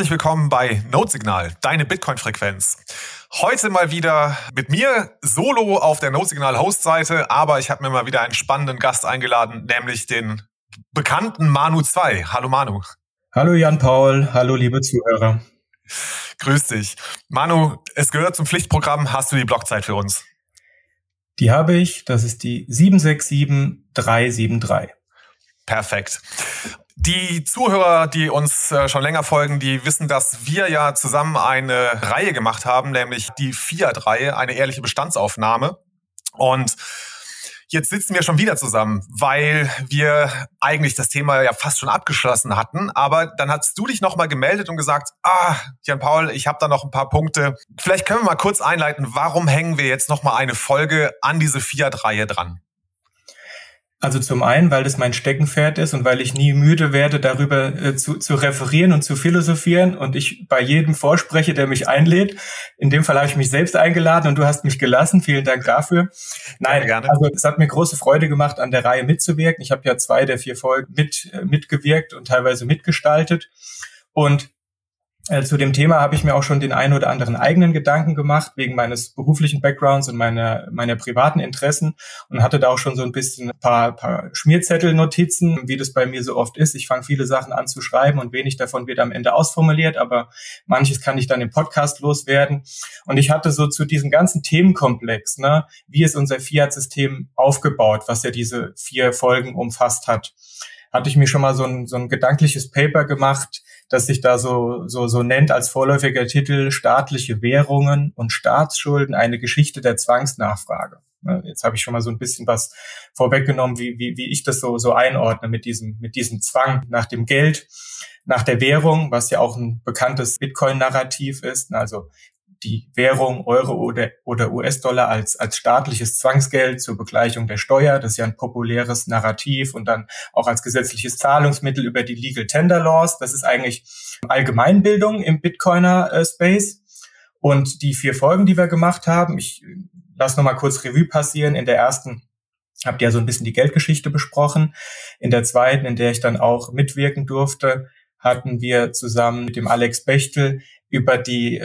Herzlich willkommen bei Nodesignal, deine Bitcoin-Frequenz. Heute mal wieder mit mir solo auf der Nodesignal-Host-Seite, aber ich habe mir mal wieder einen spannenden Gast eingeladen, nämlich den bekannten Manu 2. Hallo Manu. Hallo Jan-Paul, hallo liebe Zuhörer. Grüß dich. Manu, es gehört zum Pflichtprogramm. Hast du die Blockzeit für uns? Die habe ich. Das ist die 767373. Perfekt. Die Zuhörer, die uns schon länger folgen, die wissen, dass wir ja zusammen eine Reihe gemacht haben, nämlich die Fiat-Reihe, eine ehrliche Bestandsaufnahme. Und jetzt sitzen wir schon wieder zusammen, weil wir eigentlich das Thema ja fast schon abgeschlossen hatten. Aber dann hast du dich nochmal gemeldet und gesagt, Jan-Paul, ich habe da noch ein paar Punkte. Vielleicht können wir mal kurz einleiten, warum hängen wir jetzt nochmal eine Folge an diese Fiat-Reihe dran? Also zum einen, weil es mein Steckenpferd ist und weil ich nie müde werde, darüber zu referieren und zu philosophieren und ich bei jedem vorspreche, der mich einlädt. In dem Fall habe ich mich selbst eingeladen und du hast mich gelassen. Vielen Dank dafür. Nein, gerne. Also es hat mir große Freude gemacht, an der Reihe mitzuwirken. Ich habe ja 2 der 4 Folgen mitgewirkt und teilweise mitgestaltet. Und zu dem Thema habe ich mir auch schon den einen oder anderen eigenen Gedanken gemacht, wegen meines beruflichen Backgrounds und meiner privaten Interessen und hatte da auch schon so ein bisschen ein paar Schmierzettelnotizen, wie das bei mir so oft ist. Ich fange viele Sachen an zu schreiben und wenig davon wird am Ende ausformuliert, aber manches kann ich dann im Podcast loswerden. Und ich hatte so zu diesem ganzen Themenkomplex, wie ist unser Fiat-System aufgebaut, was ja diese 4 Folgen umfasst hat, hatte ich mir schon mal so ein gedankliches Paper gemacht, das sich da so nennt als vorläufiger Titel Staatliche Währungen und Staatsschulden, eine Geschichte der Zwangsnachfrage. Jetzt habe ich schon mal so ein bisschen was vorweggenommen, wie ich das so einordne mit diesem Zwang nach dem Geld, nach der Währung, was ja auch ein bekanntes Bitcoin-Narrativ ist, also die Währung Euro oder US-Dollar als staatliches Zwangsgeld zur Begleichung der Steuer. Das ist ja ein populäres Narrativ und dann auch als gesetzliches Zahlungsmittel über die Legal Tender Laws. Das ist eigentlich Allgemeinbildung im Bitcoiner-Space. Und die 4 Folgen, die wir gemacht haben, ich lasse nochmal kurz Revue passieren. In der ersten habt ihr ja so ein bisschen die Geldgeschichte besprochen. In der zweiten, in der ich dann auch mitwirken durfte, hatten wir zusammen mit dem Alex Bechtel über die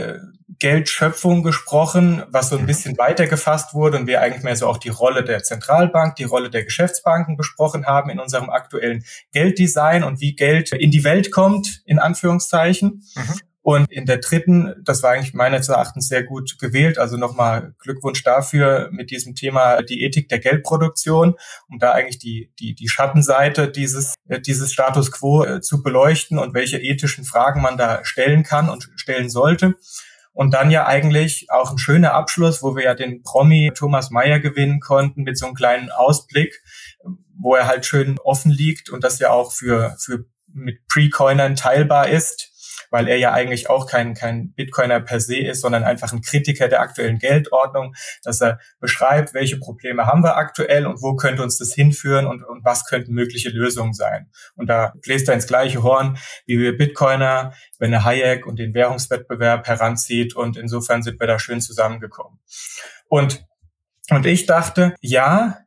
Geldschöpfung gesprochen, was so ein bisschen weitergefasst wurde und wir eigentlich mehr so auch die Rolle der Zentralbank, die Rolle der Geschäftsbanken besprochen haben in unserem aktuellen Gelddesign und wie Geld in die Welt kommt, in Anführungszeichen. Mhm. Und in der dritten, das war eigentlich meines Erachtens sehr gut gewählt, also nochmal Glückwunsch dafür mit diesem Thema die Ethik der Geldproduktion, um da eigentlich die Schattenseite dieses Status quo zu beleuchten und welche ethischen Fragen man da stellen kann und stellen sollte. Und dann ja eigentlich auch ein schöner Abschluss, wo wir ja den Promi Thomas Mayer gewinnen konnten mit so einem kleinen Ausblick, wo er halt schön offen liegt und das ja auch für mit Pre-Coinern teilbar ist, weil er ja eigentlich auch kein Bitcoiner per se ist, sondern einfach ein Kritiker der aktuellen Geldordnung, dass er beschreibt, welche Probleme haben wir aktuell und wo könnte uns das hinführen und was könnten mögliche Lösungen sein. Und da bläst er ins gleiche Horn, wie wir Bitcoiner, wenn er Hayek und den Währungswettbewerb heranzieht und insofern sind wir da schön zusammengekommen. Und ich dachte, ja,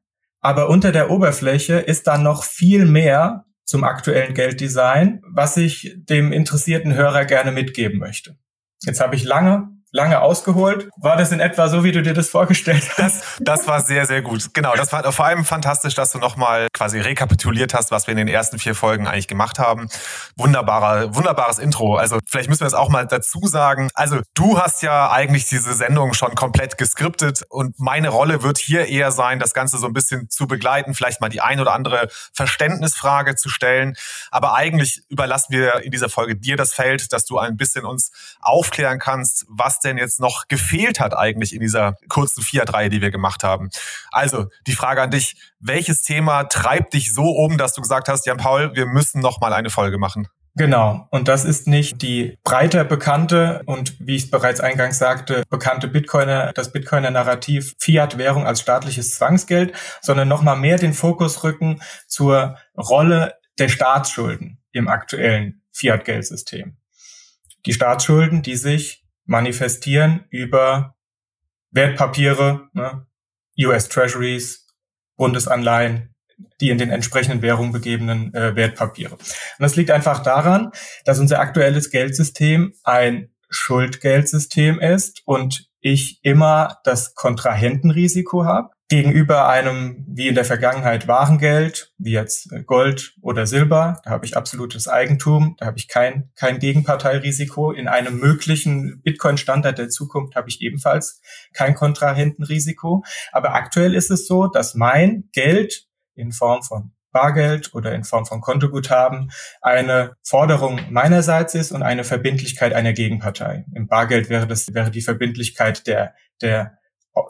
aber unter der Oberfläche ist da noch viel mehr zum aktuellen Gelddesign, was ich dem interessierten Hörer gerne mitgeben möchte. Jetzt habe ich lange ausgeholt. War das in etwa so, wie du dir das vorgestellt hast? Das war sehr, sehr gut. Genau, das war vor allem fantastisch, dass du nochmal quasi rekapituliert hast, was wir in den ersten 4 Folgen eigentlich gemacht haben. Wunderbares Intro. Also vielleicht müssen wir das auch mal dazu sagen. Also du hast ja eigentlich diese Sendung schon komplett geskriptet und meine Rolle wird hier eher sein, das Ganze so ein bisschen zu begleiten, vielleicht mal die ein oder andere Verständnisfrage zu stellen. Aber eigentlich überlassen wir in dieser Folge dir das Feld, dass du ein bisschen uns aufklären kannst, was denn jetzt noch gefehlt hat eigentlich in dieser kurzen Fiat-Reihe, die wir gemacht haben. Also die Frage an dich, welches Thema treibt dich so um, dass du gesagt hast, Jan-Paul, wir müssen noch mal eine Folge machen? Genau. Und das ist nicht die breiter bekannte und, wie ich es bereits eingangs sagte, bekannte Bitcoiner, das Bitcoiner-Narrativ Fiat-Währung als staatliches Zwangsgeld, sondern noch mal mehr den Fokus rücken zur Rolle der Staatsschulden im aktuellen Fiat-Geldsystem. Die Staatsschulden, die sich manifestieren über Wertpapiere, US-Treasuries, Bundesanleihen, die in den entsprechenden Währungen begebenen Wertpapiere. Und das liegt einfach daran, dass unser aktuelles Geldsystem ein Schuldgeldsystem ist und ich immer das Kontrahentenrisiko habe gegenüber einem, wie in der Vergangenheit, Warengeld, wie jetzt Gold oder Silber. Da habe ich absolutes Eigentum, da habe ich kein Gegenparteirisiko. In einem möglichen Bitcoin-Standard der Zukunft habe ich ebenfalls kein Kontrahentenrisiko. Aber aktuell ist es so, dass mein Geld in Form von Bargeld oder in Form von Kontoguthaben eine Forderung meinerseits ist und eine Verbindlichkeit einer Gegenpartei. Im Bargeld wäre die Verbindlichkeit der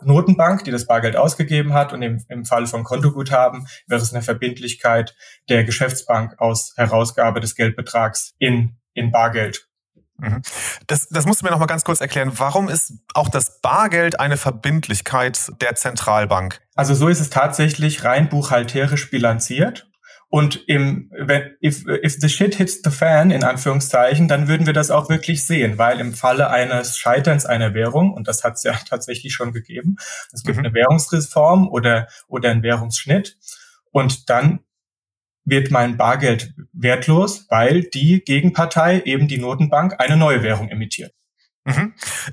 Notenbank, die das Bargeld ausgegeben hat, und im Fall von Kontoguthaben wäre es eine Verbindlichkeit der Geschäftsbank aus Herausgabe des Geldbetrags in Bargeld. Das musst du mir noch mal ganz kurz erklären. Warum ist auch das Bargeld eine Verbindlichkeit der Zentralbank? Also so ist es tatsächlich rein buchhalterisch bilanziert. Und if the shit hits the fan, in Anführungszeichen, dann würden wir das auch wirklich sehen, weil im Falle eines Scheiterns einer Währung, und das hat es ja tatsächlich schon gegeben, es gibt eine Währungsreform oder einen Währungsschnitt, und dann wird mein Bargeld wertlos, weil die Gegenpartei, eben die Notenbank, eine neue Währung emittiert.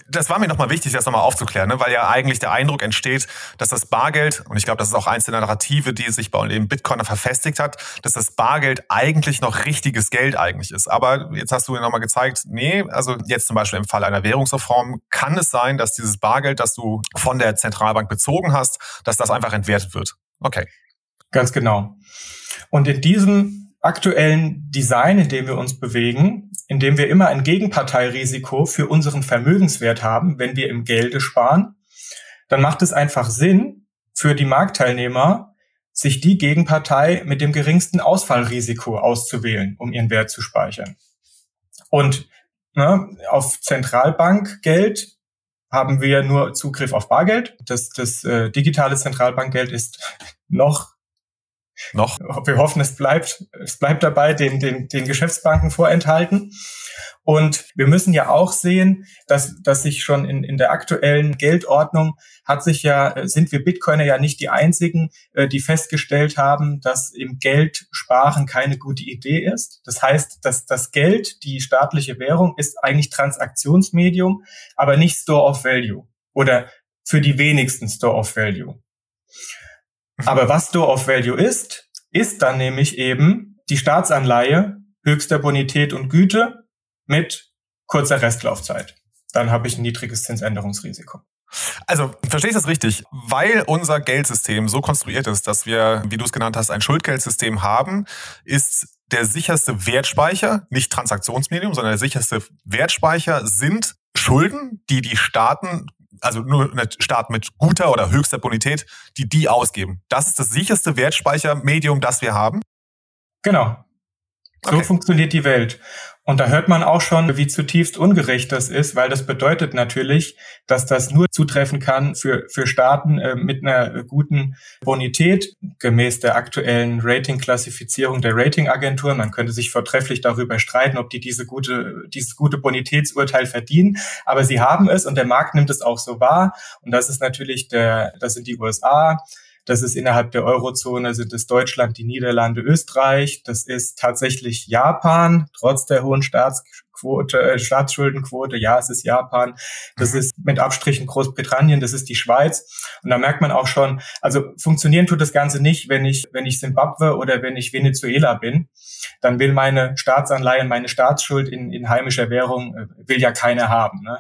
Das war mir nochmal wichtig, das nochmal aufzuklären, ne? Weil ja eigentlich der Eindruck entsteht, dass das Bargeld, und ich glaube, das ist auch eins der Narrative, die sich bei dem Bitcoiner verfestigt hat, dass das Bargeld eigentlich noch richtiges Geld eigentlich ist. Aber jetzt hast du mir nochmal gezeigt, nee, also jetzt zum Beispiel im Fall einer Währungsreform kann es sein, dass dieses Bargeld, das du von der Zentralbank bezogen hast, dass das einfach entwertet wird. Okay. Ganz genau. Und in diesem aktuellen Design, in dem wir uns bewegen, in dem wir immer ein Gegenparteirisiko für unseren Vermögenswert haben, wenn wir im Gelde sparen, dann macht es einfach Sinn für die Marktteilnehmer, sich die Gegenpartei mit dem geringsten Ausfallrisiko auszuwählen, um ihren Wert zu speichern. Und auf Zentralbankgeld haben wir nur Zugriff auf Bargeld. Das digitale Zentralbankgeld ist noch. Wir hoffen, es bleibt dabei, den Geschäftsbanken vorenthalten. Und wir müssen ja auch sehen, dass sich schon in der aktuellen Geldordnung sind wir Bitcoiner ja nicht die einzigen, die festgestellt haben, dass im Geld sparen keine gute Idee ist. Das heißt, dass das Geld, die staatliche Währung, ist eigentlich Transaktionsmedium, aber nicht Store of Value oder für die wenigsten Store of Value. Aber was Store of Value ist dann nämlich eben die Staatsanleihe höchster Bonität und Güte mit kurzer Restlaufzeit. Dann habe ich ein niedriges Zinsänderungsrisiko. Also, verstehe ich das richtig? Weil unser Geldsystem so konstruiert ist, dass wir, wie du es genannt hast, ein Schuldgeldsystem haben, ist der sicherste Wertspeicher, nicht Transaktionsmedium, sondern der sicherste Wertspeicher sind Schulden, die die Staaten, also nur ein Staat mit guter oder höchster Bonität, die ausgeben. Das ist das sicherste Wertspeichermedium, das wir haben? Genau. So funktioniert die Welt. Und da hört man auch schon, wie zutiefst ungerecht das ist, weil das bedeutet natürlich, dass das nur zutreffen kann für Staaten mit einer guten Bonität, gemäß der aktuellen Ratingklassifizierung der Ratingagenturen. Man könnte sich vortrefflich darüber streiten, ob die dieses gute Bonitätsurteil verdienen, aber sie haben es und der Markt nimmt es auch so wahr. Und das ist natürlich das sind die USA. Das ist innerhalb der Eurozone, sind es Deutschland, die Niederlande, Österreich. Das ist tatsächlich Japan, trotz der hohen Staatsschuldenquote. Ja, es ist Japan. Das ist mit Abstrichen Großbritannien. Das ist die Schweiz. Und da merkt man auch schon, also funktionieren tut das Ganze nicht, wenn ich Simbabwe oder wenn ich Venezuela bin. Dann will meine Staatsanleihe, meine Staatsschuld in heimischer Währung, will ja keiner haben, ne?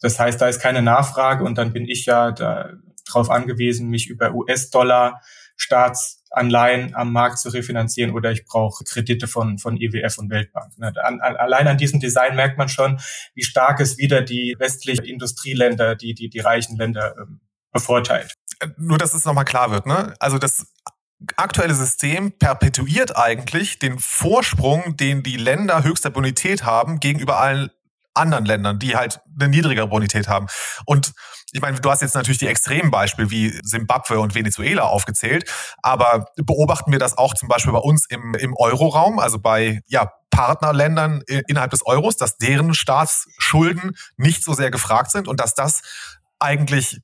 Das heißt, da ist keine Nachfrage und dann bin ich ja da drauf angewiesen, mich über US-Dollar Staatsanleihen am Markt zu refinanzieren, oder ich brauche Kredite von IWF und Weltbank. Allein an diesem Design merkt man schon, wie stark es wieder die westlichen Industrieländer, die reichen Länder bevorteilt. Nur, dass es nochmal klar wird, ne? Also das aktuelle System perpetuiert eigentlich den Vorsprung, den die Länder höchster Bonität haben gegenüber allen anderen Ländern, die halt eine niedrigere Bonität haben. Und ich meine, du hast jetzt natürlich die extremen Beispiele wie Simbabwe und Venezuela aufgezählt, aber beobachten wir das auch zum Beispiel bei uns im Euroraum, also bei Partnerländern innerhalb des Euros, dass deren Staatsschulden nicht so sehr gefragt sind und dass das eigentlich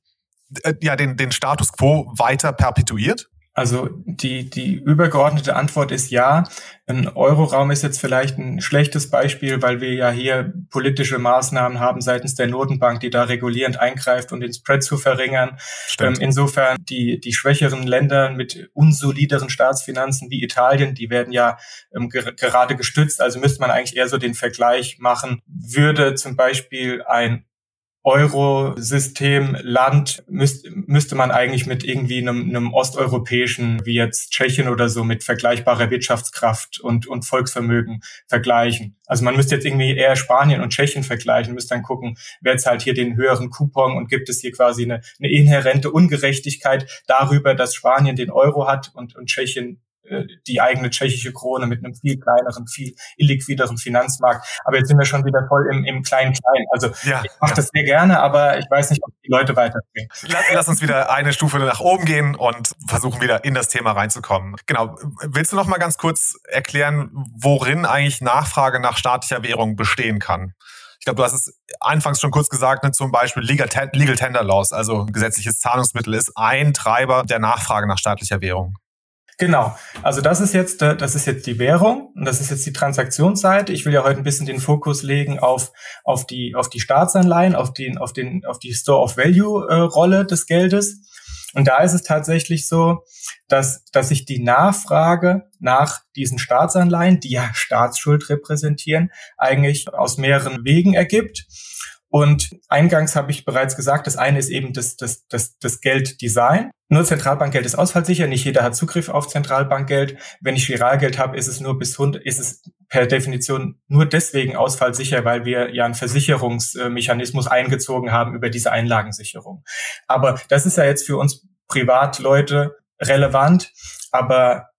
den Status quo weiter perpetuiert? Also die übergeordnete Antwort ist ja. Ein Euroraum ist jetzt vielleicht ein schlechtes Beispiel, weil wir ja hier politische Maßnahmen haben seitens der Notenbank, die da regulierend eingreift, um den Spread zu verringern. Insofern die schwächeren Länder mit unsolideren Staatsfinanzen wie Italien, die werden ja gerade gestützt. Also müsste man eigentlich eher so den Vergleich machen. Würde zum Beispiel ein Euro-System-Land müsste man eigentlich mit irgendwie einem osteuropäischen, wie jetzt Tschechien oder so, mit vergleichbarer Wirtschaftskraft und Volksvermögen vergleichen. Also man müsste jetzt irgendwie eher Spanien und Tschechien vergleichen, müsste dann gucken, wer jetzt halt hier den höheren Coupon und gibt es hier quasi eine inhärente Ungerechtigkeit darüber, dass Spanien den Euro hat und Tschechien die eigene tschechische Krone mit einem viel kleineren, viel illiquideren Finanzmarkt. Aber jetzt sind wir schon wieder voll im Klein-Klein. Also ich mache das sehr gerne, aber ich weiß nicht, ob die Leute weitergehen. Lass uns wieder eine Stufe nach oben gehen und versuchen wieder in das Thema reinzukommen. Genau. Willst du noch mal ganz kurz erklären, worin eigentlich Nachfrage nach staatlicher Währung bestehen kann? Ich glaube, du hast es anfangs schon kurz gesagt, ne, zum Beispiel Legal Tender Laws, also gesetzliches Zahlungsmittel, ist ein Treiber der Nachfrage nach staatlicher Währung. Genau, also das ist jetzt die Währung und das ist jetzt die Transaktionsseite. Ich will ja heute ein bisschen den Fokus legen auf die Staatsanleihen, auf die Store of Value Rolle des Geldes. Und da ist es tatsächlich so, dass sich die Nachfrage nach diesen Staatsanleihen, die ja Staatsschuld repräsentieren, eigentlich aus mehreren Wegen ergibt. Und eingangs habe ich bereits gesagt, das eine ist eben das Gelddesign. Nur Zentralbankgeld ist ausfallsicher, nicht jeder hat Zugriff auf Zentralbankgeld. Wenn ich Giralgeld habe, ist es per Definition nur deswegen ausfallsicher, weil wir ja einen Versicherungsmechanismus eingezogen haben über diese Einlagensicherung. Aber das ist ja jetzt für uns Privatleute relevant, aber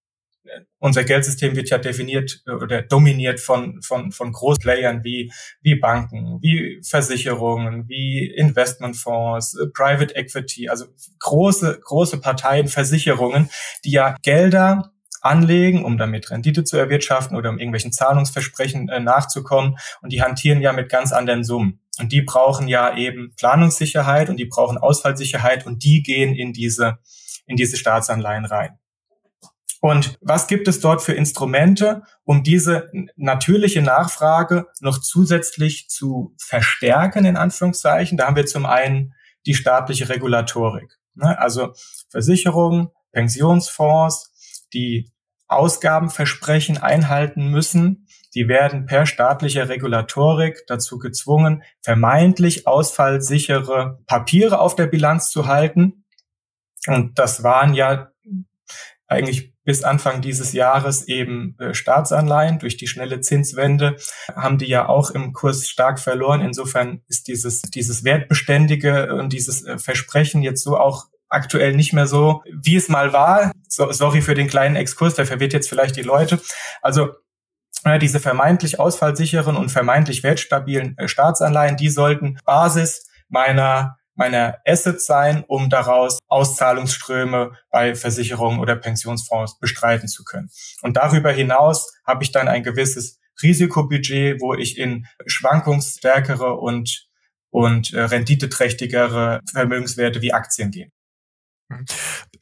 unser Geldsystem wird ja definiert oder dominiert von Großplayern wie Banken, wie Versicherungen, wie Investmentfonds, Private Equity, also große Parteien, Versicherungen, die ja Gelder anlegen, um damit Rendite zu erwirtschaften oder um irgendwelchen Zahlungsversprechen nachzukommen. Und die hantieren ja mit ganz anderen Summen. Und die brauchen ja eben Planungssicherheit und die brauchen Ausfallsicherheit und die gehen in diese Staatsanleihen rein. Und was gibt es dort für Instrumente, um diese natürliche Nachfrage noch zusätzlich zu verstärken, in Anführungszeichen? Da haben wir zum einen die staatliche Regulatorik, ne? Also Versicherungen, Pensionsfonds, die Ausgabenversprechen einhalten müssen, die werden per staatlicher Regulatorik dazu gezwungen, vermeintlich ausfallsichere Papiere auf der Bilanz zu halten. Und das waren ja eigentlich bis Anfang dieses Jahres eben Staatsanleihen. Durch die schnelle Zinswende haben die ja auch im Kurs stark verloren. Insofern ist dieses Wertbeständige und dieses Versprechen jetzt so auch aktuell nicht mehr so, wie es mal war. So, sorry für den kleinen Exkurs, der verwirrt jetzt vielleicht die Leute. Also diese vermeintlich ausfallsicheren und vermeintlich wertstabilen Staatsanleihen, die sollten Basis meiner Assets sein, um daraus Auszahlungsströme bei Versicherungen oder Pensionsfonds bestreiten zu können. Und darüber hinaus habe ich dann ein gewisses Risikobudget, wo ich in schwankungsstärkere und renditeträchtigere Vermögenswerte wie Aktien gehe.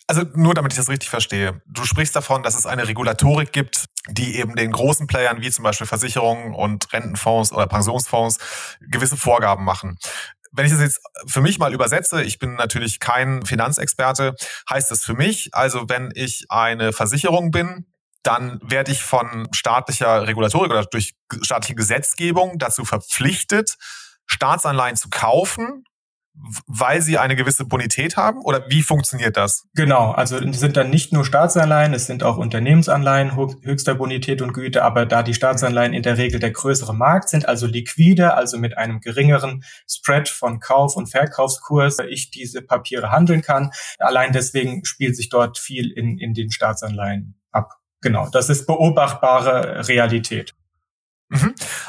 Also nur damit ich das richtig verstehe. Du sprichst davon, dass es eine Regulatorik gibt, die eben den großen Playern wie zum Beispiel Versicherungen und Rentenfonds oder Pensionsfonds gewisse Vorgaben machen. Wenn ich das jetzt für mich mal übersetze, ich bin natürlich kein Finanzexperte, heißt das für mich, also wenn ich eine Versicherung bin, dann werde ich von staatlicher Regulatorik oder durch staatliche Gesetzgebung dazu verpflichtet, Staatsanleihen zu kaufen, weil sie eine gewisse Bonität haben? Oder wie funktioniert das? Genau, also sind dann nicht nur Staatsanleihen, es sind auch Unternehmensanleihen höchster Bonität und Güte, aber da die Staatsanleihen in der Regel der größere Markt sind, also liquider, also mit einem geringeren Spread von Kauf- und Verkaufskurs, ich diese Papiere handeln kann. Allein deswegen spielt sich dort viel in den Staatsanleihen ab. Genau, das ist beobachtbare Realität.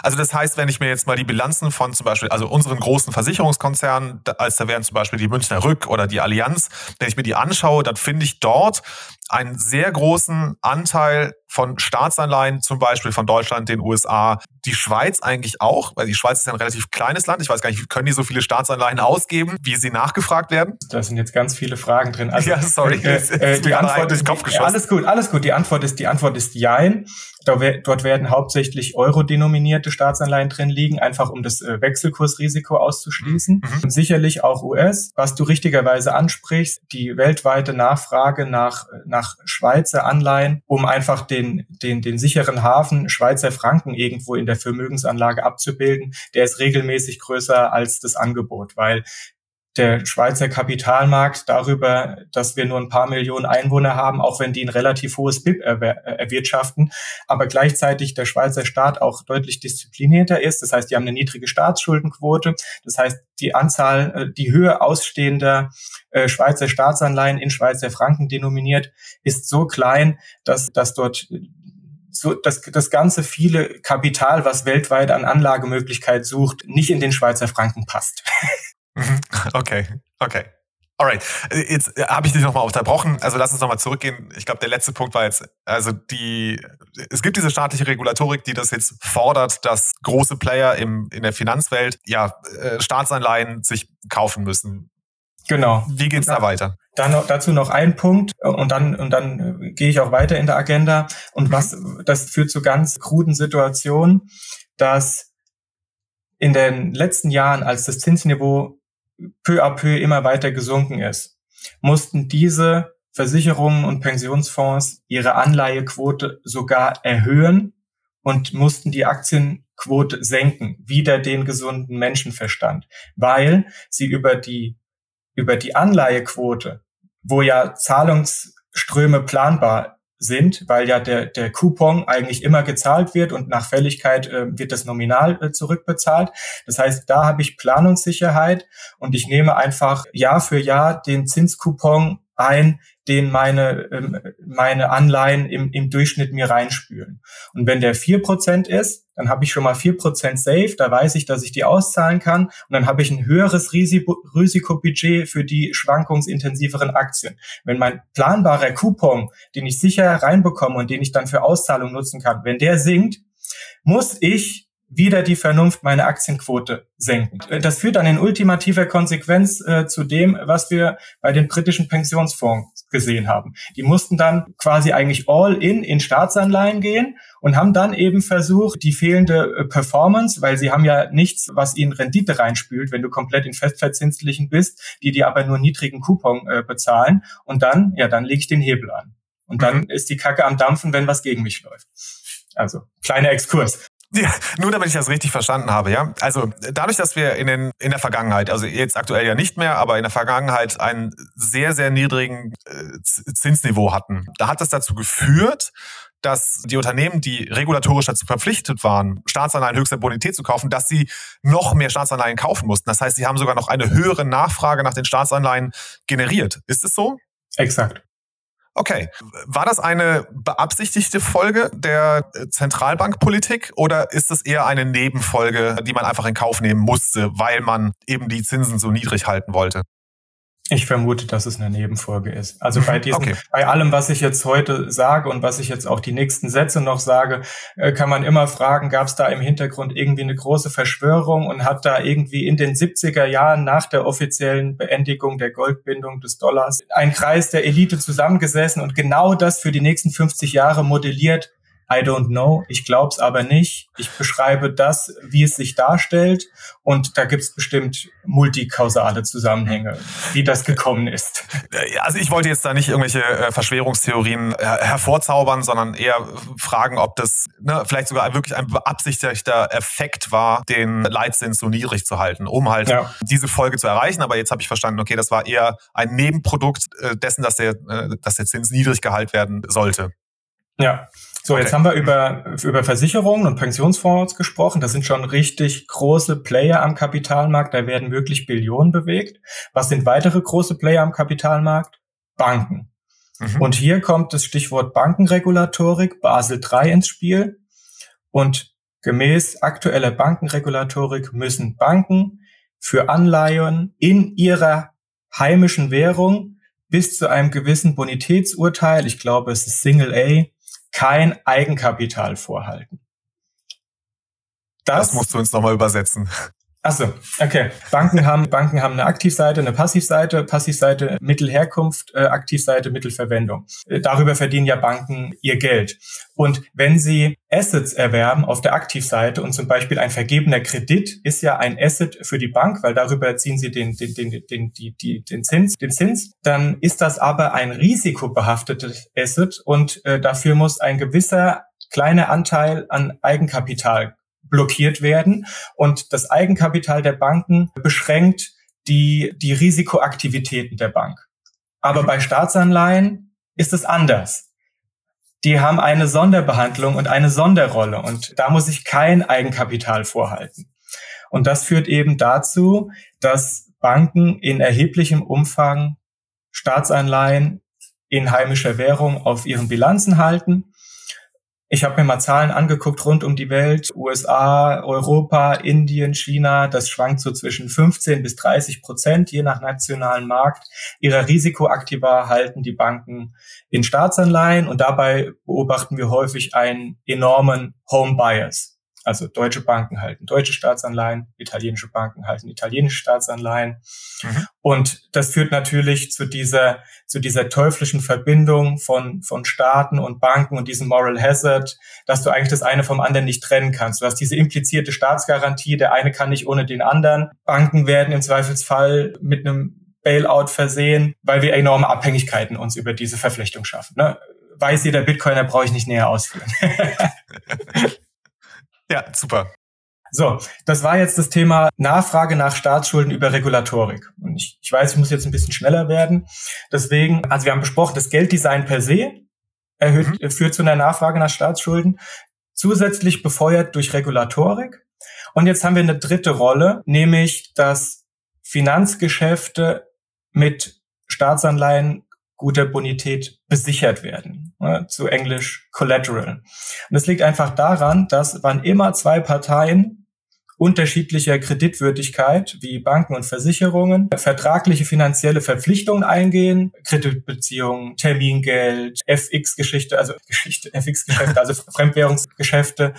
Also das heißt, wenn ich mir jetzt mal die Bilanzen von zum Beispiel, also unseren großen Versicherungskonzernen, da wären zum Beispiel die Münchner Rück oder die Allianz, wenn ich mir die anschaue, dann finde ich dort einen sehr großen Anteil von Staatsanleihen, zum Beispiel von Deutschland, den USA, die Schweiz eigentlich auch, weil die Schweiz ist ja ein relativ kleines Land. Ich weiß gar nicht, können die so viele Staatsanleihen ausgeben, wie sie nachgefragt werden? Da sind jetzt ganz viele Fragen drin. Also, ja, sorry, die Antwort ist Kopf geschossen. Alles gut. Die Antwort ist Jein. Dort werden hauptsächlich euro-denominierte Staatsanleihen drin liegen, einfach um das Wechselkursrisiko auszuschließen. Mhm. Und sicherlich auch US. Was du richtigerweise ansprichst, die weltweite Nachfrage nach Schweizer Anleihen, um einfach den sicheren Hafen Schweizer Franken irgendwo in der Vermögensanlage abzubilden, der ist regelmäßig größer als das Angebot, weil der Schweizer Kapitalmarkt darüber, dass wir nur ein paar Millionen Einwohner haben, auch wenn die ein relativ hohes BIP erwirtschaften, aber gleichzeitig der Schweizer Staat auch deutlich disziplinierter ist. Das heißt, die haben eine niedrige Staatsschuldenquote. Das heißt, die Höhe ausstehender Schweizer Staatsanleihen in Schweizer Franken denominiert, ist so klein, dass dort das ganze viele Kapital, was weltweit an Anlagemöglichkeit sucht, nicht in den Schweizer Franken passt. Okay. Alright, jetzt habe ich dich nochmal unterbrochen. Also lass uns nochmal zurückgehen. Ich glaube, der letzte Punkt war jetzt, also es gibt diese staatliche Regulatorik, die das jetzt fordert, dass große Player in der Finanzwelt Staatsanleihen sich kaufen müssen. Genau. Wie geht's da weiter? Dazu noch ein Punkt und dann gehe ich auch weiter in der Agenda. Und das führt zu ganz kruden Situationen, dass in den letzten Jahren, als das Zinsniveau peu à peu immer weiter gesunken ist, mussten diese Versicherungen und Pensionsfonds ihre Anleihequote sogar erhöhen und mussten die Aktienquote senken, wider den gesunden Menschenverstand, weil sie über die Anleihequote, wo ja Zahlungsströme planbar sind, weil ja der Coupon eigentlich immer gezahlt wird und nach Fälligkeit wird das nominal zurückbezahlt. Das heißt, da habe ich Planungssicherheit und ich nehme einfach Jahr für Jahr den Zinscoupon ein, den meine Anleihen im Durchschnitt mir reinspülen. Und wenn der 4% ist, dann habe ich schon mal 4% safe, da weiß ich, dass ich die auszahlen kann und dann habe ich ein höheres Risikobudget für die schwankungsintensiveren Aktien. Wenn mein planbarer Coupon, den ich sicher reinbekomme und den ich dann für Auszahlung nutzen kann, wenn der sinkt, muss ich wieder die Vernunft meine Aktienquote senken. Das führt dann in ultimativer Konsequenz zu dem, was wir bei den britischen Pensionsfonds gesehen haben. Die mussten dann quasi eigentlich all in Staatsanleihen gehen und haben dann eben versucht, die fehlende Performance, weil sie haben ja nichts, was ihnen Rendite reinspült, wenn du komplett in Festverzinslichen bist, die dir aber nur niedrigen Coupon bezahlen und dann lege ich den Hebel an. Und dann ist die Kacke am Dampfen, wenn was gegen mich läuft. Also, kleiner Exkurs. Ja, nur damit ich das richtig verstanden habe, ja. Also dadurch, dass wir in der Vergangenheit, also jetzt aktuell ja nicht mehr, aber in der Vergangenheit einen sehr, sehr niedrigen Zinsniveau hatten, da hat das dazu geführt, dass die Unternehmen, die regulatorisch dazu verpflichtet waren, Staatsanleihen höchster Bonität zu kaufen, dass sie noch mehr Staatsanleihen kaufen mussten. Das heißt, sie haben sogar noch eine höhere Nachfrage nach den Staatsanleihen generiert. Ist es so? Exakt. Okay. War das eine beabsichtigte Folge der Zentralbankpolitik oder ist das eher eine Nebenfolge, die man einfach in Kauf nehmen musste, weil man eben die Zinsen so niedrig halten wollte? Ich vermute, dass es eine Nebenfolge ist. Also bei allem, was ich jetzt heute sage und was ich jetzt auch die nächsten Sätze noch sage, kann man immer fragen, gab es da im Hintergrund irgendwie eine große Verschwörung und hat da irgendwie in den 70er Jahren nach der offiziellen Beendigung der Goldbindung des Dollars ein Kreis der Elite zusammengesessen und genau das für die nächsten 50 Jahre modelliert? I don't know, ich glaub's aber nicht. Ich beschreibe das, wie es sich darstellt und da gibt's bestimmt multikausale Zusammenhänge, wie das gekommen ist. Also ich wollte jetzt da nicht irgendwelche Verschwörungstheorien hervorzaubern, sondern eher fragen, ob das vielleicht sogar wirklich ein beabsichtigter Effekt war, den Leitzins so niedrig zu halten, um halt diese Folge zu erreichen. Aber jetzt habe ich verstanden, okay, das war eher ein Nebenprodukt dessen, dass der Zins niedrig gehalten werden sollte. Ja. So, okay. Jetzt haben wir über Versicherungen und Pensionsfonds gesprochen. Das sind schon richtig große Player am Kapitalmarkt. Da werden wirklich Billionen bewegt. Was sind weitere große Player am Kapitalmarkt? Banken. Mhm. Und hier kommt das Stichwort Bankenregulatorik, Basel III ins Spiel. Und gemäß aktueller Bankenregulatorik müssen Banken für Anleihen in ihrer heimischen Währung bis zu einem gewissen Bonitätsurteil, ich glaube, es ist Single A, kein Eigenkapital vorhalten. Das musst du uns nochmal übersetzen. Achso, okay. Banken haben eine Aktivseite, eine Passivseite. Passivseite Mittelherkunft, Aktivseite Mittelverwendung. Darüber verdienen ja Banken ihr Geld. Und wenn sie Assets erwerben auf der Aktivseite und zum Beispiel ein vergebener Kredit ist ja ein Asset für die Bank, weil darüber ziehen sie den Zins, dann ist das aber ein risikobehaftetes Asset und dafür muss ein gewisser kleiner Anteil an Eigenkapital blockiert werden und das Eigenkapital der Banken beschränkt die Risikoaktivitäten der Bank. Aber bei Staatsanleihen ist es anders. Die haben eine Sonderbehandlung und eine Sonderrolle und da muss ich kein Eigenkapital vorhalten. Und das führt eben dazu, dass Banken in erheblichem Umfang Staatsanleihen in heimischer Währung auf ihren Bilanzen halten. Ich habe mir mal Zahlen angeguckt rund um die Welt, USA, Europa, Indien, China. Das schwankt so zwischen 15-30%, je nach nationalen Markt. Ihrer Risikoaktiva halten die Banken in Staatsanleihen und dabei beobachten wir häufig einen enormen Home Bias. Also deutsche Banken halten deutsche Staatsanleihen, italienische Banken halten italienische Staatsanleihen. Mhm. Und das führt natürlich zu dieser teuflischen Verbindung von Staaten und Banken und diesem Moral Hazard, dass du eigentlich das eine vom anderen nicht trennen kannst. Du hast diese implizierte Staatsgarantie, der eine kann nicht ohne den anderen. Banken werden im Zweifelsfall mit einem Bailout versehen, weil wir enorme Abhängigkeiten uns über diese Verflechtung schaffen. Ne? Weiß jeder Bitcoiner, brauche ich nicht näher ausführen. Ja, super. So, das war jetzt das Thema Nachfrage nach Staatsschulden über Regulatorik. Und ich weiß, ich muss jetzt ein bisschen schneller werden. Deswegen, also wir haben besprochen, das Gelddesign per se führt zu einer Nachfrage nach Staatsschulden, zusätzlich befeuert durch Regulatorik. Und jetzt haben wir eine dritte Rolle, nämlich dass Finanzgeschäfte mit Staatsanleihen guter Bonität besichert werden, zu Englisch collateral. Und das liegt einfach daran, dass wann immer zwei Parteien unterschiedlicher Kreditwürdigkeit wie Banken und Versicherungen vertragliche finanzielle Verpflichtungen eingehen, Kreditbeziehungen, Termingeld, FX-Geschäfte, also Fremdwährungsgeschäfte,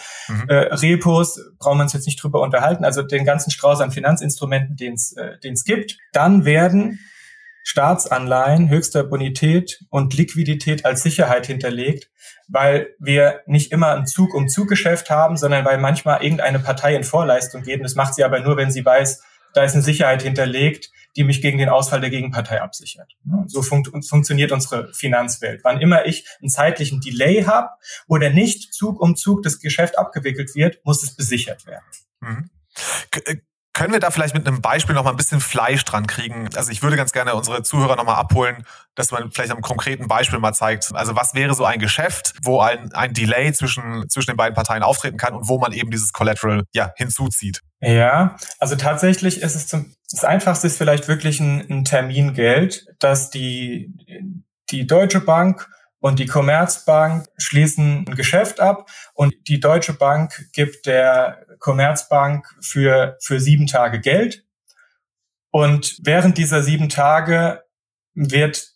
Repos, brauchen wir uns jetzt nicht drüber unterhalten, also den ganzen Strauß an Finanzinstrumenten, den es gibt, dann werden Staatsanleihen höchster Bonität und Liquidität als Sicherheit hinterlegt, weil wir nicht immer ein Zug-um-Zug-Geschäft haben, sondern weil manchmal irgendeine Partei in Vorleistung geht. Und das macht sie aber nur, wenn sie weiß, da ist eine Sicherheit hinterlegt, die mich gegen den Ausfall der Gegenpartei absichert. So funktioniert unsere Finanzwelt. Wann immer ich einen zeitlichen Delay habe oder nicht Zug-um-Zug das Geschäft abgewickelt wird, muss es besichert werden. Mhm. Können wir da vielleicht mit einem Beispiel noch mal ein bisschen Fleisch dran kriegen? Also ich würde ganz gerne unsere Zuhörer noch mal abholen, dass man vielleicht am konkreten Beispiel mal zeigt, also was wäre so ein Geschäft, wo ein Delay zwischen den beiden Parteien auftreten kann und wo man eben dieses Collateral hinzuzieht? Ja, also tatsächlich ist es das Einfachste ist vielleicht wirklich ein Termingeld, dass die Deutsche Bank und die Commerzbank schließen ein Geschäft ab und die Deutsche Bank gibt der Commerzbank für 7 Tage Geld. Und während dieser 7 Tage wird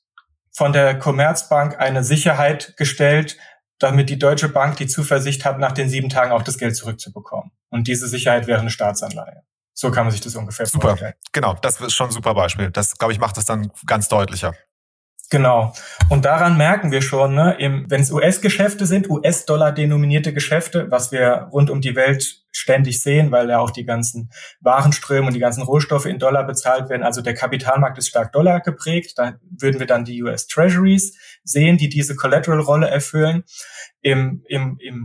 von der Commerzbank eine Sicherheit gestellt, damit die Deutsche Bank die Zuversicht hat, nach den 7 Tagen auch das Geld zurückzubekommen. Und diese Sicherheit wäre eine Staatsanleihe. So kann man sich das ungefähr vorstellen. Super, genau. Das ist schon ein super Beispiel. Das, glaube ich, macht das dann ganz deutlicher. Genau. Und daran merken wir schon, ne, wenn es US-Geschäfte sind, US-Dollar-denominierte Geschäfte, was wir rund um die Welt ständig sehen, weil ja auch die ganzen Warenströme und die ganzen Rohstoffe in Dollar bezahlt werden. Also der Kapitalmarkt ist stark Dollar geprägt. Da würden wir dann die US-Treasuries sehen, die diese Collateral-Rolle erfüllen. Im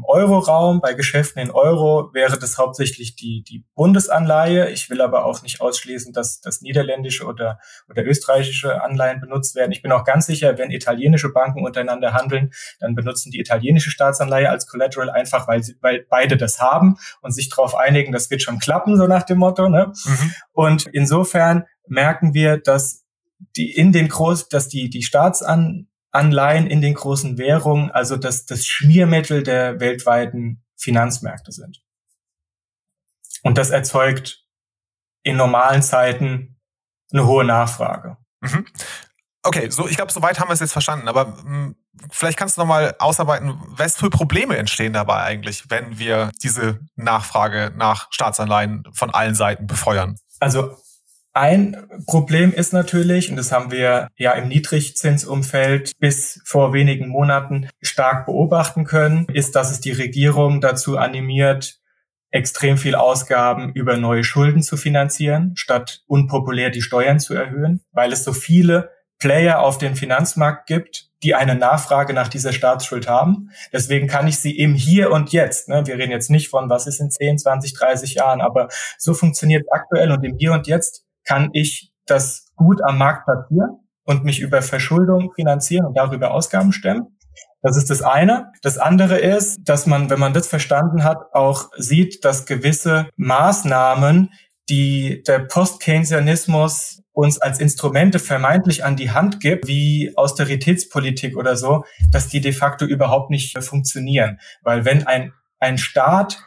Euro-Raum, bei Geschäften in Euro, wäre das hauptsächlich die Bundesanleihe. Ich will aber auch nicht ausschließen, dass niederländische oder österreichische Anleihen benutzt werden. Ich bin auch ganz sicher, wenn italienische Banken untereinander handeln, dann benutzen die italienische Staatsanleihe als Collateral einfach, weil beide das haben und sich darauf einigen, das wird schon klappen, so nach dem Motto. Ne? Mhm. Und insofern merken wir, dass die Staatsanleihen in den großen Währungen, also das Schmiermittel der weltweiten Finanzmärkte sind. Und das erzeugt in normalen Zeiten eine hohe Nachfrage. Mhm. Okay, so, ich glaube, soweit haben wir es jetzt verstanden. Aber vielleicht kannst du nochmal ausarbeiten, was für Probleme entstehen dabei eigentlich, wenn wir diese Nachfrage nach Staatsanleihen von allen Seiten befeuern? Also ein Problem ist natürlich, und das haben wir ja im Niedrigzinsumfeld bis vor wenigen Monaten stark beobachten können, ist, dass es die Regierung dazu animiert, extrem viel Ausgaben über neue Schulden zu finanzieren, statt unpopulär die Steuern zu erhöhen, weil es so viele Player auf dem Finanzmarkt gibt, die eine Nachfrage nach dieser Staatsschuld haben. Deswegen kann ich sie im Hier und Jetzt, ne, wir reden jetzt nicht von, was ist in 10, 20, 30 Jahren, aber so funktioniert es aktuell und im Hier und Jetzt kann ich das gut am Markt platzieren und mich über Verschuldung finanzieren und darüber Ausgaben stemmen. Das ist das eine. Das andere ist, dass man, wenn man das verstanden hat, auch sieht, dass gewisse Maßnahmen, die der Post-Keynesianismus uns als Instrumente vermeintlich an die Hand gibt, wie Austeritätspolitik oder so, dass die de facto überhaupt nicht funktionieren. Weil wenn ein Staat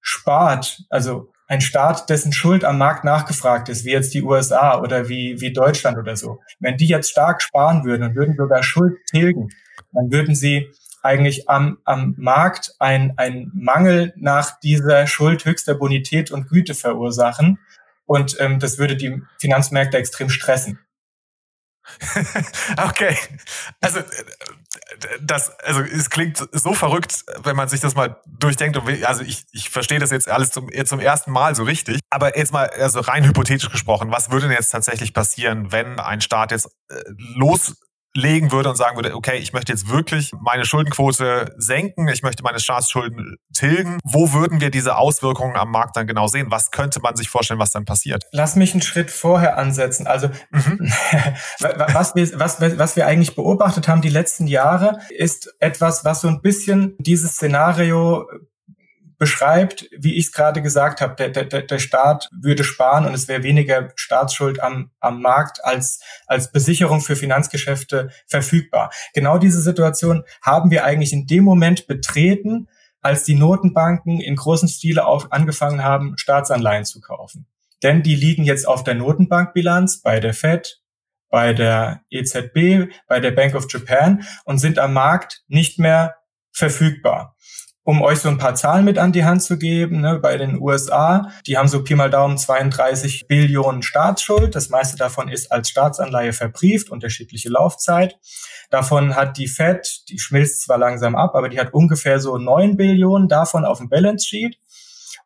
spart, also ein Staat, dessen Schuld am Markt nachgefragt ist, wie jetzt die USA oder wie Deutschland oder so, wenn die jetzt stark sparen würden und würden sogar Schuld tilgen, dann würden sie eigentlich am Markt einen Mangel nach dieser Schuld höchster Bonität und Güte verursachen. Und das würde die Finanzmärkte extrem stressen. Okay, also es klingt so verrückt, wenn man sich das mal durchdenkt. Also ich verstehe das jetzt alles zum ersten Mal so richtig. Aber jetzt mal, also rein hypothetisch gesprochen, was würde denn jetzt tatsächlich passieren, wenn ein Staat jetzt loslegen würde und sagen würde, okay, ich möchte jetzt wirklich meine Schuldenquote senken, ich möchte meine Staatsschulden tilgen. Wo würden wir diese Auswirkungen am Markt dann genau sehen? Was könnte man sich vorstellen, was dann passiert? Lass mich einen Schritt vorher ansetzen. Also was wir eigentlich beobachtet haben die letzten Jahre, ist etwas, was so ein bisschen dieses Szenario beschreibt, wie ich es gerade gesagt habe. Der Staat würde sparen und es wäre weniger Staatsschuld am Markt als Besicherung für Finanzgeschäfte verfügbar. Genau diese Situation haben wir eigentlich in dem Moment betreten, als die Notenbanken in großem Stile angefangen haben, Staatsanleihen zu kaufen. Denn die liegen jetzt auf der Notenbankbilanz bei der Fed, bei der EZB, bei der Bank of Japan und sind am Markt nicht mehr verfügbar. Um euch so ein paar Zahlen mit an die Hand zu geben, ne, bei den USA, die haben so Pi mal Daumen 32 Billionen Staatsschuld. Das meiste davon ist als Staatsanleihe verbrieft, unterschiedliche Laufzeit. Davon hat die Fed, die schmilzt zwar langsam ab, aber die hat ungefähr so 9 Billionen davon auf dem Balance Sheet.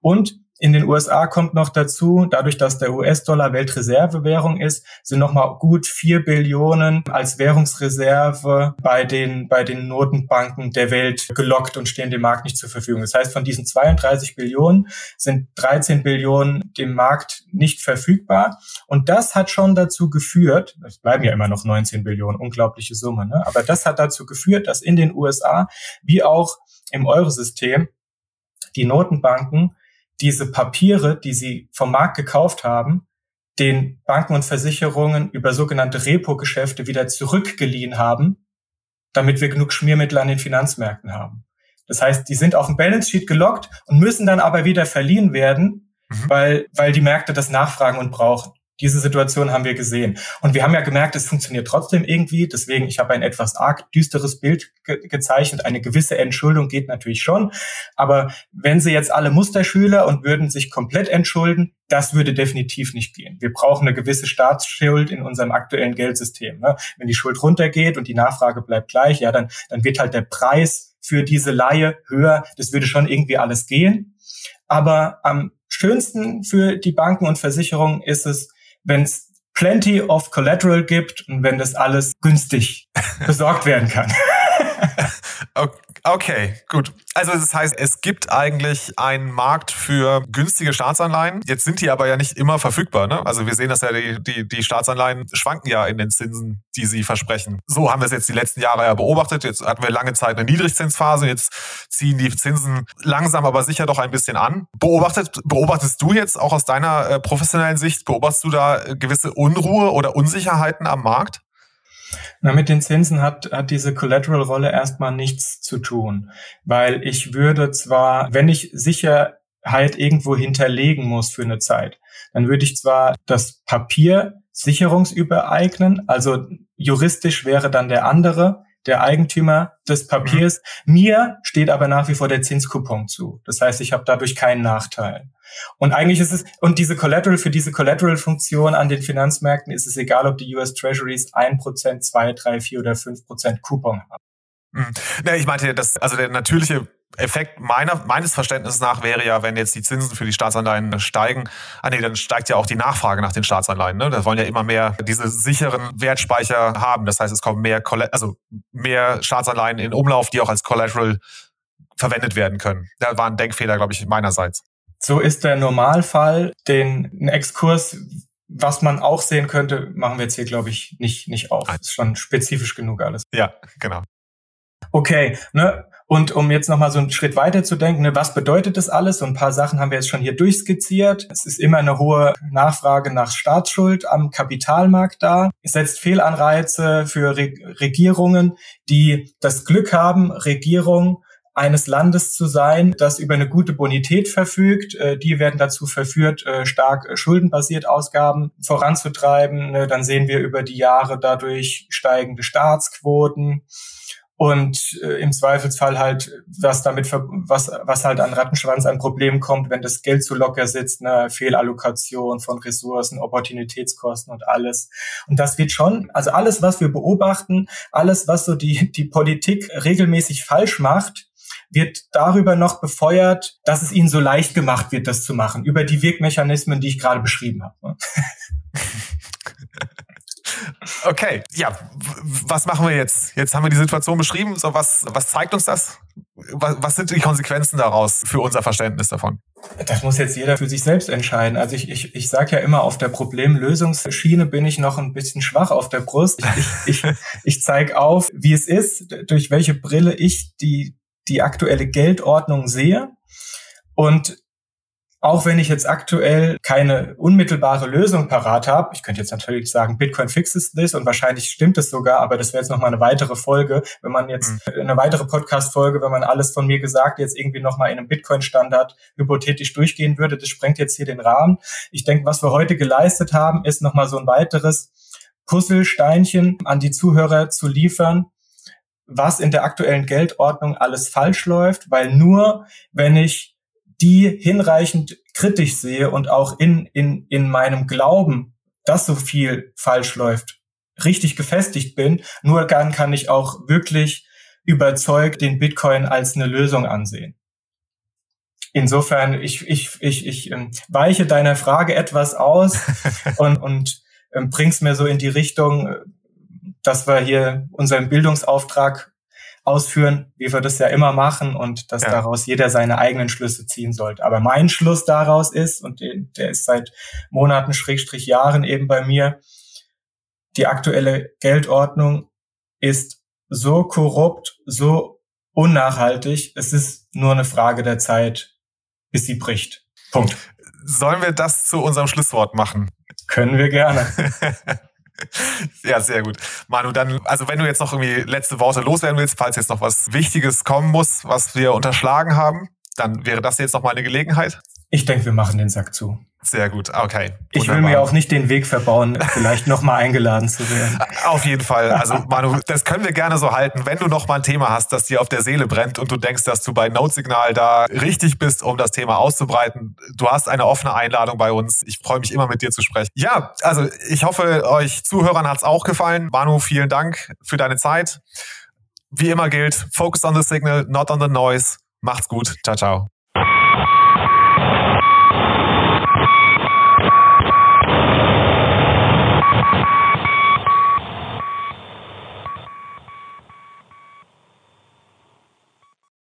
Und in den USA kommt noch dazu, dadurch, dass der US-Dollar Weltreservewährung ist, sind nochmal gut 4 Billionen als Währungsreserve bei den Notenbanken der Welt gelockt und stehen dem Markt nicht zur Verfügung. Das heißt, von diesen 32 Billionen sind 13 Billionen dem Markt nicht verfügbar. Und das hat schon dazu geführt, es bleiben ja immer noch 19 Billionen, unglaubliche Summe, ne? Aber das hat dazu geführt, dass in den USA wie auch im Eurosystem die Notenbanken diese Papiere, die sie vom Markt gekauft haben, den Banken und Versicherungen über sogenannte Repo-Geschäfte wieder zurückgeliehen haben, damit wir genug Schmiermittel an den Finanzmärkten haben. Das heißt, die sind auf dem Balance Sheet gelockt und müssen dann aber wieder verliehen werden, weil die Märkte das nachfragen und brauchen. Diese Situation haben wir gesehen. Und wir haben ja gemerkt, es funktioniert trotzdem irgendwie. Deswegen, ich habe ein etwas arg düsteres Bild gezeichnet. Eine gewisse Entschuldung geht natürlich schon. Aber wenn sie jetzt alle Musterschüler und würden sich komplett entschulden, das würde definitiv nicht gehen. Wir brauchen eine gewisse Staatsschuld in unserem aktuellen Geldsystem, ne? Wenn die Schuld runtergeht und die Nachfrage bleibt gleich, ja, dann wird halt der Preis für diese Leihe höher. Das würde schon irgendwie alles gehen. Aber am schönsten für die Banken und Versicherungen ist es, wenn es plenty of collateral gibt und wenn das alles günstig besorgt werden kann. Okay, gut. Also das heißt, es gibt eigentlich einen Markt für günstige Staatsanleihen. Jetzt sind die aber ja nicht immer verfügbar, ne? Also wir sehen, dass ja die Staatsanleihen schwanken ja in den Zinsen, die sie versprechen. So haben wir es jetzt die letzten Jahre ja beobachtet. Jetzt hatten wir lange Zeit eine Niedrigzinsphase. Jetzt ziehen die Zinsen langsam, aber sicher doch ein bisschen an. Beobachtest du jetzt auch aus deiner professionellen Sicht, beobachtest du da gewisse Unruhe oder Unsicherheiten am Markt? Na, mit den Zinsen hat diese Collateral-Rolle erstmal nichts zu tun, weil ich würde zwar, wenn ich Sicherheit irgendwo hinterlegen muss für eine Zeit, dann würde ich zwar das Papier Sicherungsübereignen, also juristisch wäre dann der andere, der Eigentümer des Papiers. Mhm. Mir steht aber nach wie vor der Zinskupon zu. Das heißt, ich habe dadurch keinen Nachteil. Und eigentlich ist es, und diese Collateral, für diese Collateral-Funktion an den Finanzmärkten ist es egal, ob die US Treasuries 1%, 2, 3, 4 oder 5% Coupon haben. Mhm. Ja, ich meinte, also der natürliche Effekt meines Verständnisses nach wäre ja, wenn jetzt die Zinsen für die Staatsanleihen steigen, dann steigt ja auch die Nachfrage nach den Staatsanleihen. Ne? Da wollen ja immer mehr diese sicheren Wertspeicher haben. Das heißt, es kommen mehr Staatsanleihen in Umlauf, die auch als Collateral verwendet werden können. Da war ein Denkfehler, glaube ich, meinerseits. So ist der Normalfall. Den Exkurs, was man auch sehen könnte, machen wir jetzt hier, glaube ich, nicht auf. Nein. Ist schon spezifisch genug alles. Ja, genau. Okay, ne? Und um jetzt nochmal so einen Schritt weiter zu denken, ne, was bedeutet das alles? So ein paar Sachen haben wir jetzt schon hier durchskizziert. Es ist immer eine hohe Nachfrage nach Staatsschuld am Kapitalmarkt da. Es setzt Fehlanreize für Regierungen, die das Glück haben, Regierung eines Landes zu sein, das über eine gute Bonität verfügt. Die werden dazu verführt, stark schuldenbasiert Ausgaben voranzutreiben. Dann sehen wir über die Jahre dadurch steigende Staatsquoten. Und im Zweifelsfall halt, was halt an Rattenschwanz an Problemen kommt, wenn das Geld zu locker sitzt, eine Fehlallokation von Ressourcen, Opportunitätskosten und alles. Und das wird schon, also alles, was wir beobachten, alles, was so die Politik regelmäßig falsch macht, wird darüber noch befeuert, dass es ihnen so leicht gemacht wird, das zu machen, über die Wirkmechanismen, die ich gerade beschrieben habe. Okay, ja, was machen wir jetzt? Jetzt haben wir die Situation beschrieben. So, was zeigt uns das? Was sind die Konsequenzen daraus für unser Verständnis davon? Das muss jetzt jeder für sich selbst entscheiden. Also ich sage ja immer, auf der Problemlösungsschiene bin ich noch ein bisschen schwach auf der Brust. Ich zeige auf, wie es ist, durch welche Brille ich die aktuelle Geldordnung sehe. Und auch wenn ich jetzt aktuell keine unmittelbare Lösung parat habe, ich könnte jetzt natürlich sagen, Bitcoin fixes this und wahrscheinlich stimmt es sogar, aber das wäre jetzt nochmal eine weitere Folge, wenn man jetzt eine weitere Podcast-Folge, wenn man alles von mir gesagt jetzt irgendwie nochmal in einem Bitcoin-Standard hypothetisch durchgehen würde, das sprengt jetzt hier den Rahmen. Ich denke, was wir heute geleistet haben, ist nochmal so ein weiteres Puzzlesteinchen an die Zuhörer zu liefern, was in der aktuellen Geldordnung alles falsch läuft, weil nur wenn ich die hinreichend kritisch sehe und auch in meinem Glauben, dass so viel falsch läuft, richtig gefestigt bin, nur dann kann ich auch wirklich überzeugt den Bitcoin als eine Lösung ansehen. Insofern, ich weiche deiner Frage etwas aus und bring's mir so in die Richtung, dass wir hier unseren Bildungsauftrag ausführen, wie wir das ja immer machen und dass daraus jeder seine eigenen Schlüsse ziehen sollte. Aber mein Schluss daraus ist, und der ist seit Monaten, / Jahren eben bei mir, die aktuelle Geldordnung ist so korrupt, so unnachhaltig, es ist nur eine Frage der Zeit, bis sie bricht. Punkt. Sollen wir das zu unserem Schlusswort machen? Können wir gerne. Ja, sehr gut. Manu, dann, also wenn du jetzt noch irgendwie letzte Worte loswerden willst, falls jetzt noch was Wichtiges kommen muss, was wir unterschlagen haben, dann wäre das jetzt nochmal eine Gelegenheit. Ich denke, wir machen den Sack zu. Sehr gut, okay. Ich will mir auch nicht den Weg verbauen, vielleicht nochmal eingeladen zu werden. Auf jeden Fall. Also Manu, das können wir gerne so halten. Wenn du nochmal ein Thema hast, das dir auf der Seele brennt und du denkst, dass du bei Nodesignal da richtig bist, um das Thema auszubreiten, du hast eine offene Einladung bei uns. Ich freue mich immer, mit dir zu sprechen. Ja, also ich hoffe, euch Zuhörern hat es auch gefallen. Manu, vielen Dank für deine Zeit. Wie immer gilt, focus on the signal, not on the noise. Macht's gut. Ciao, ciao.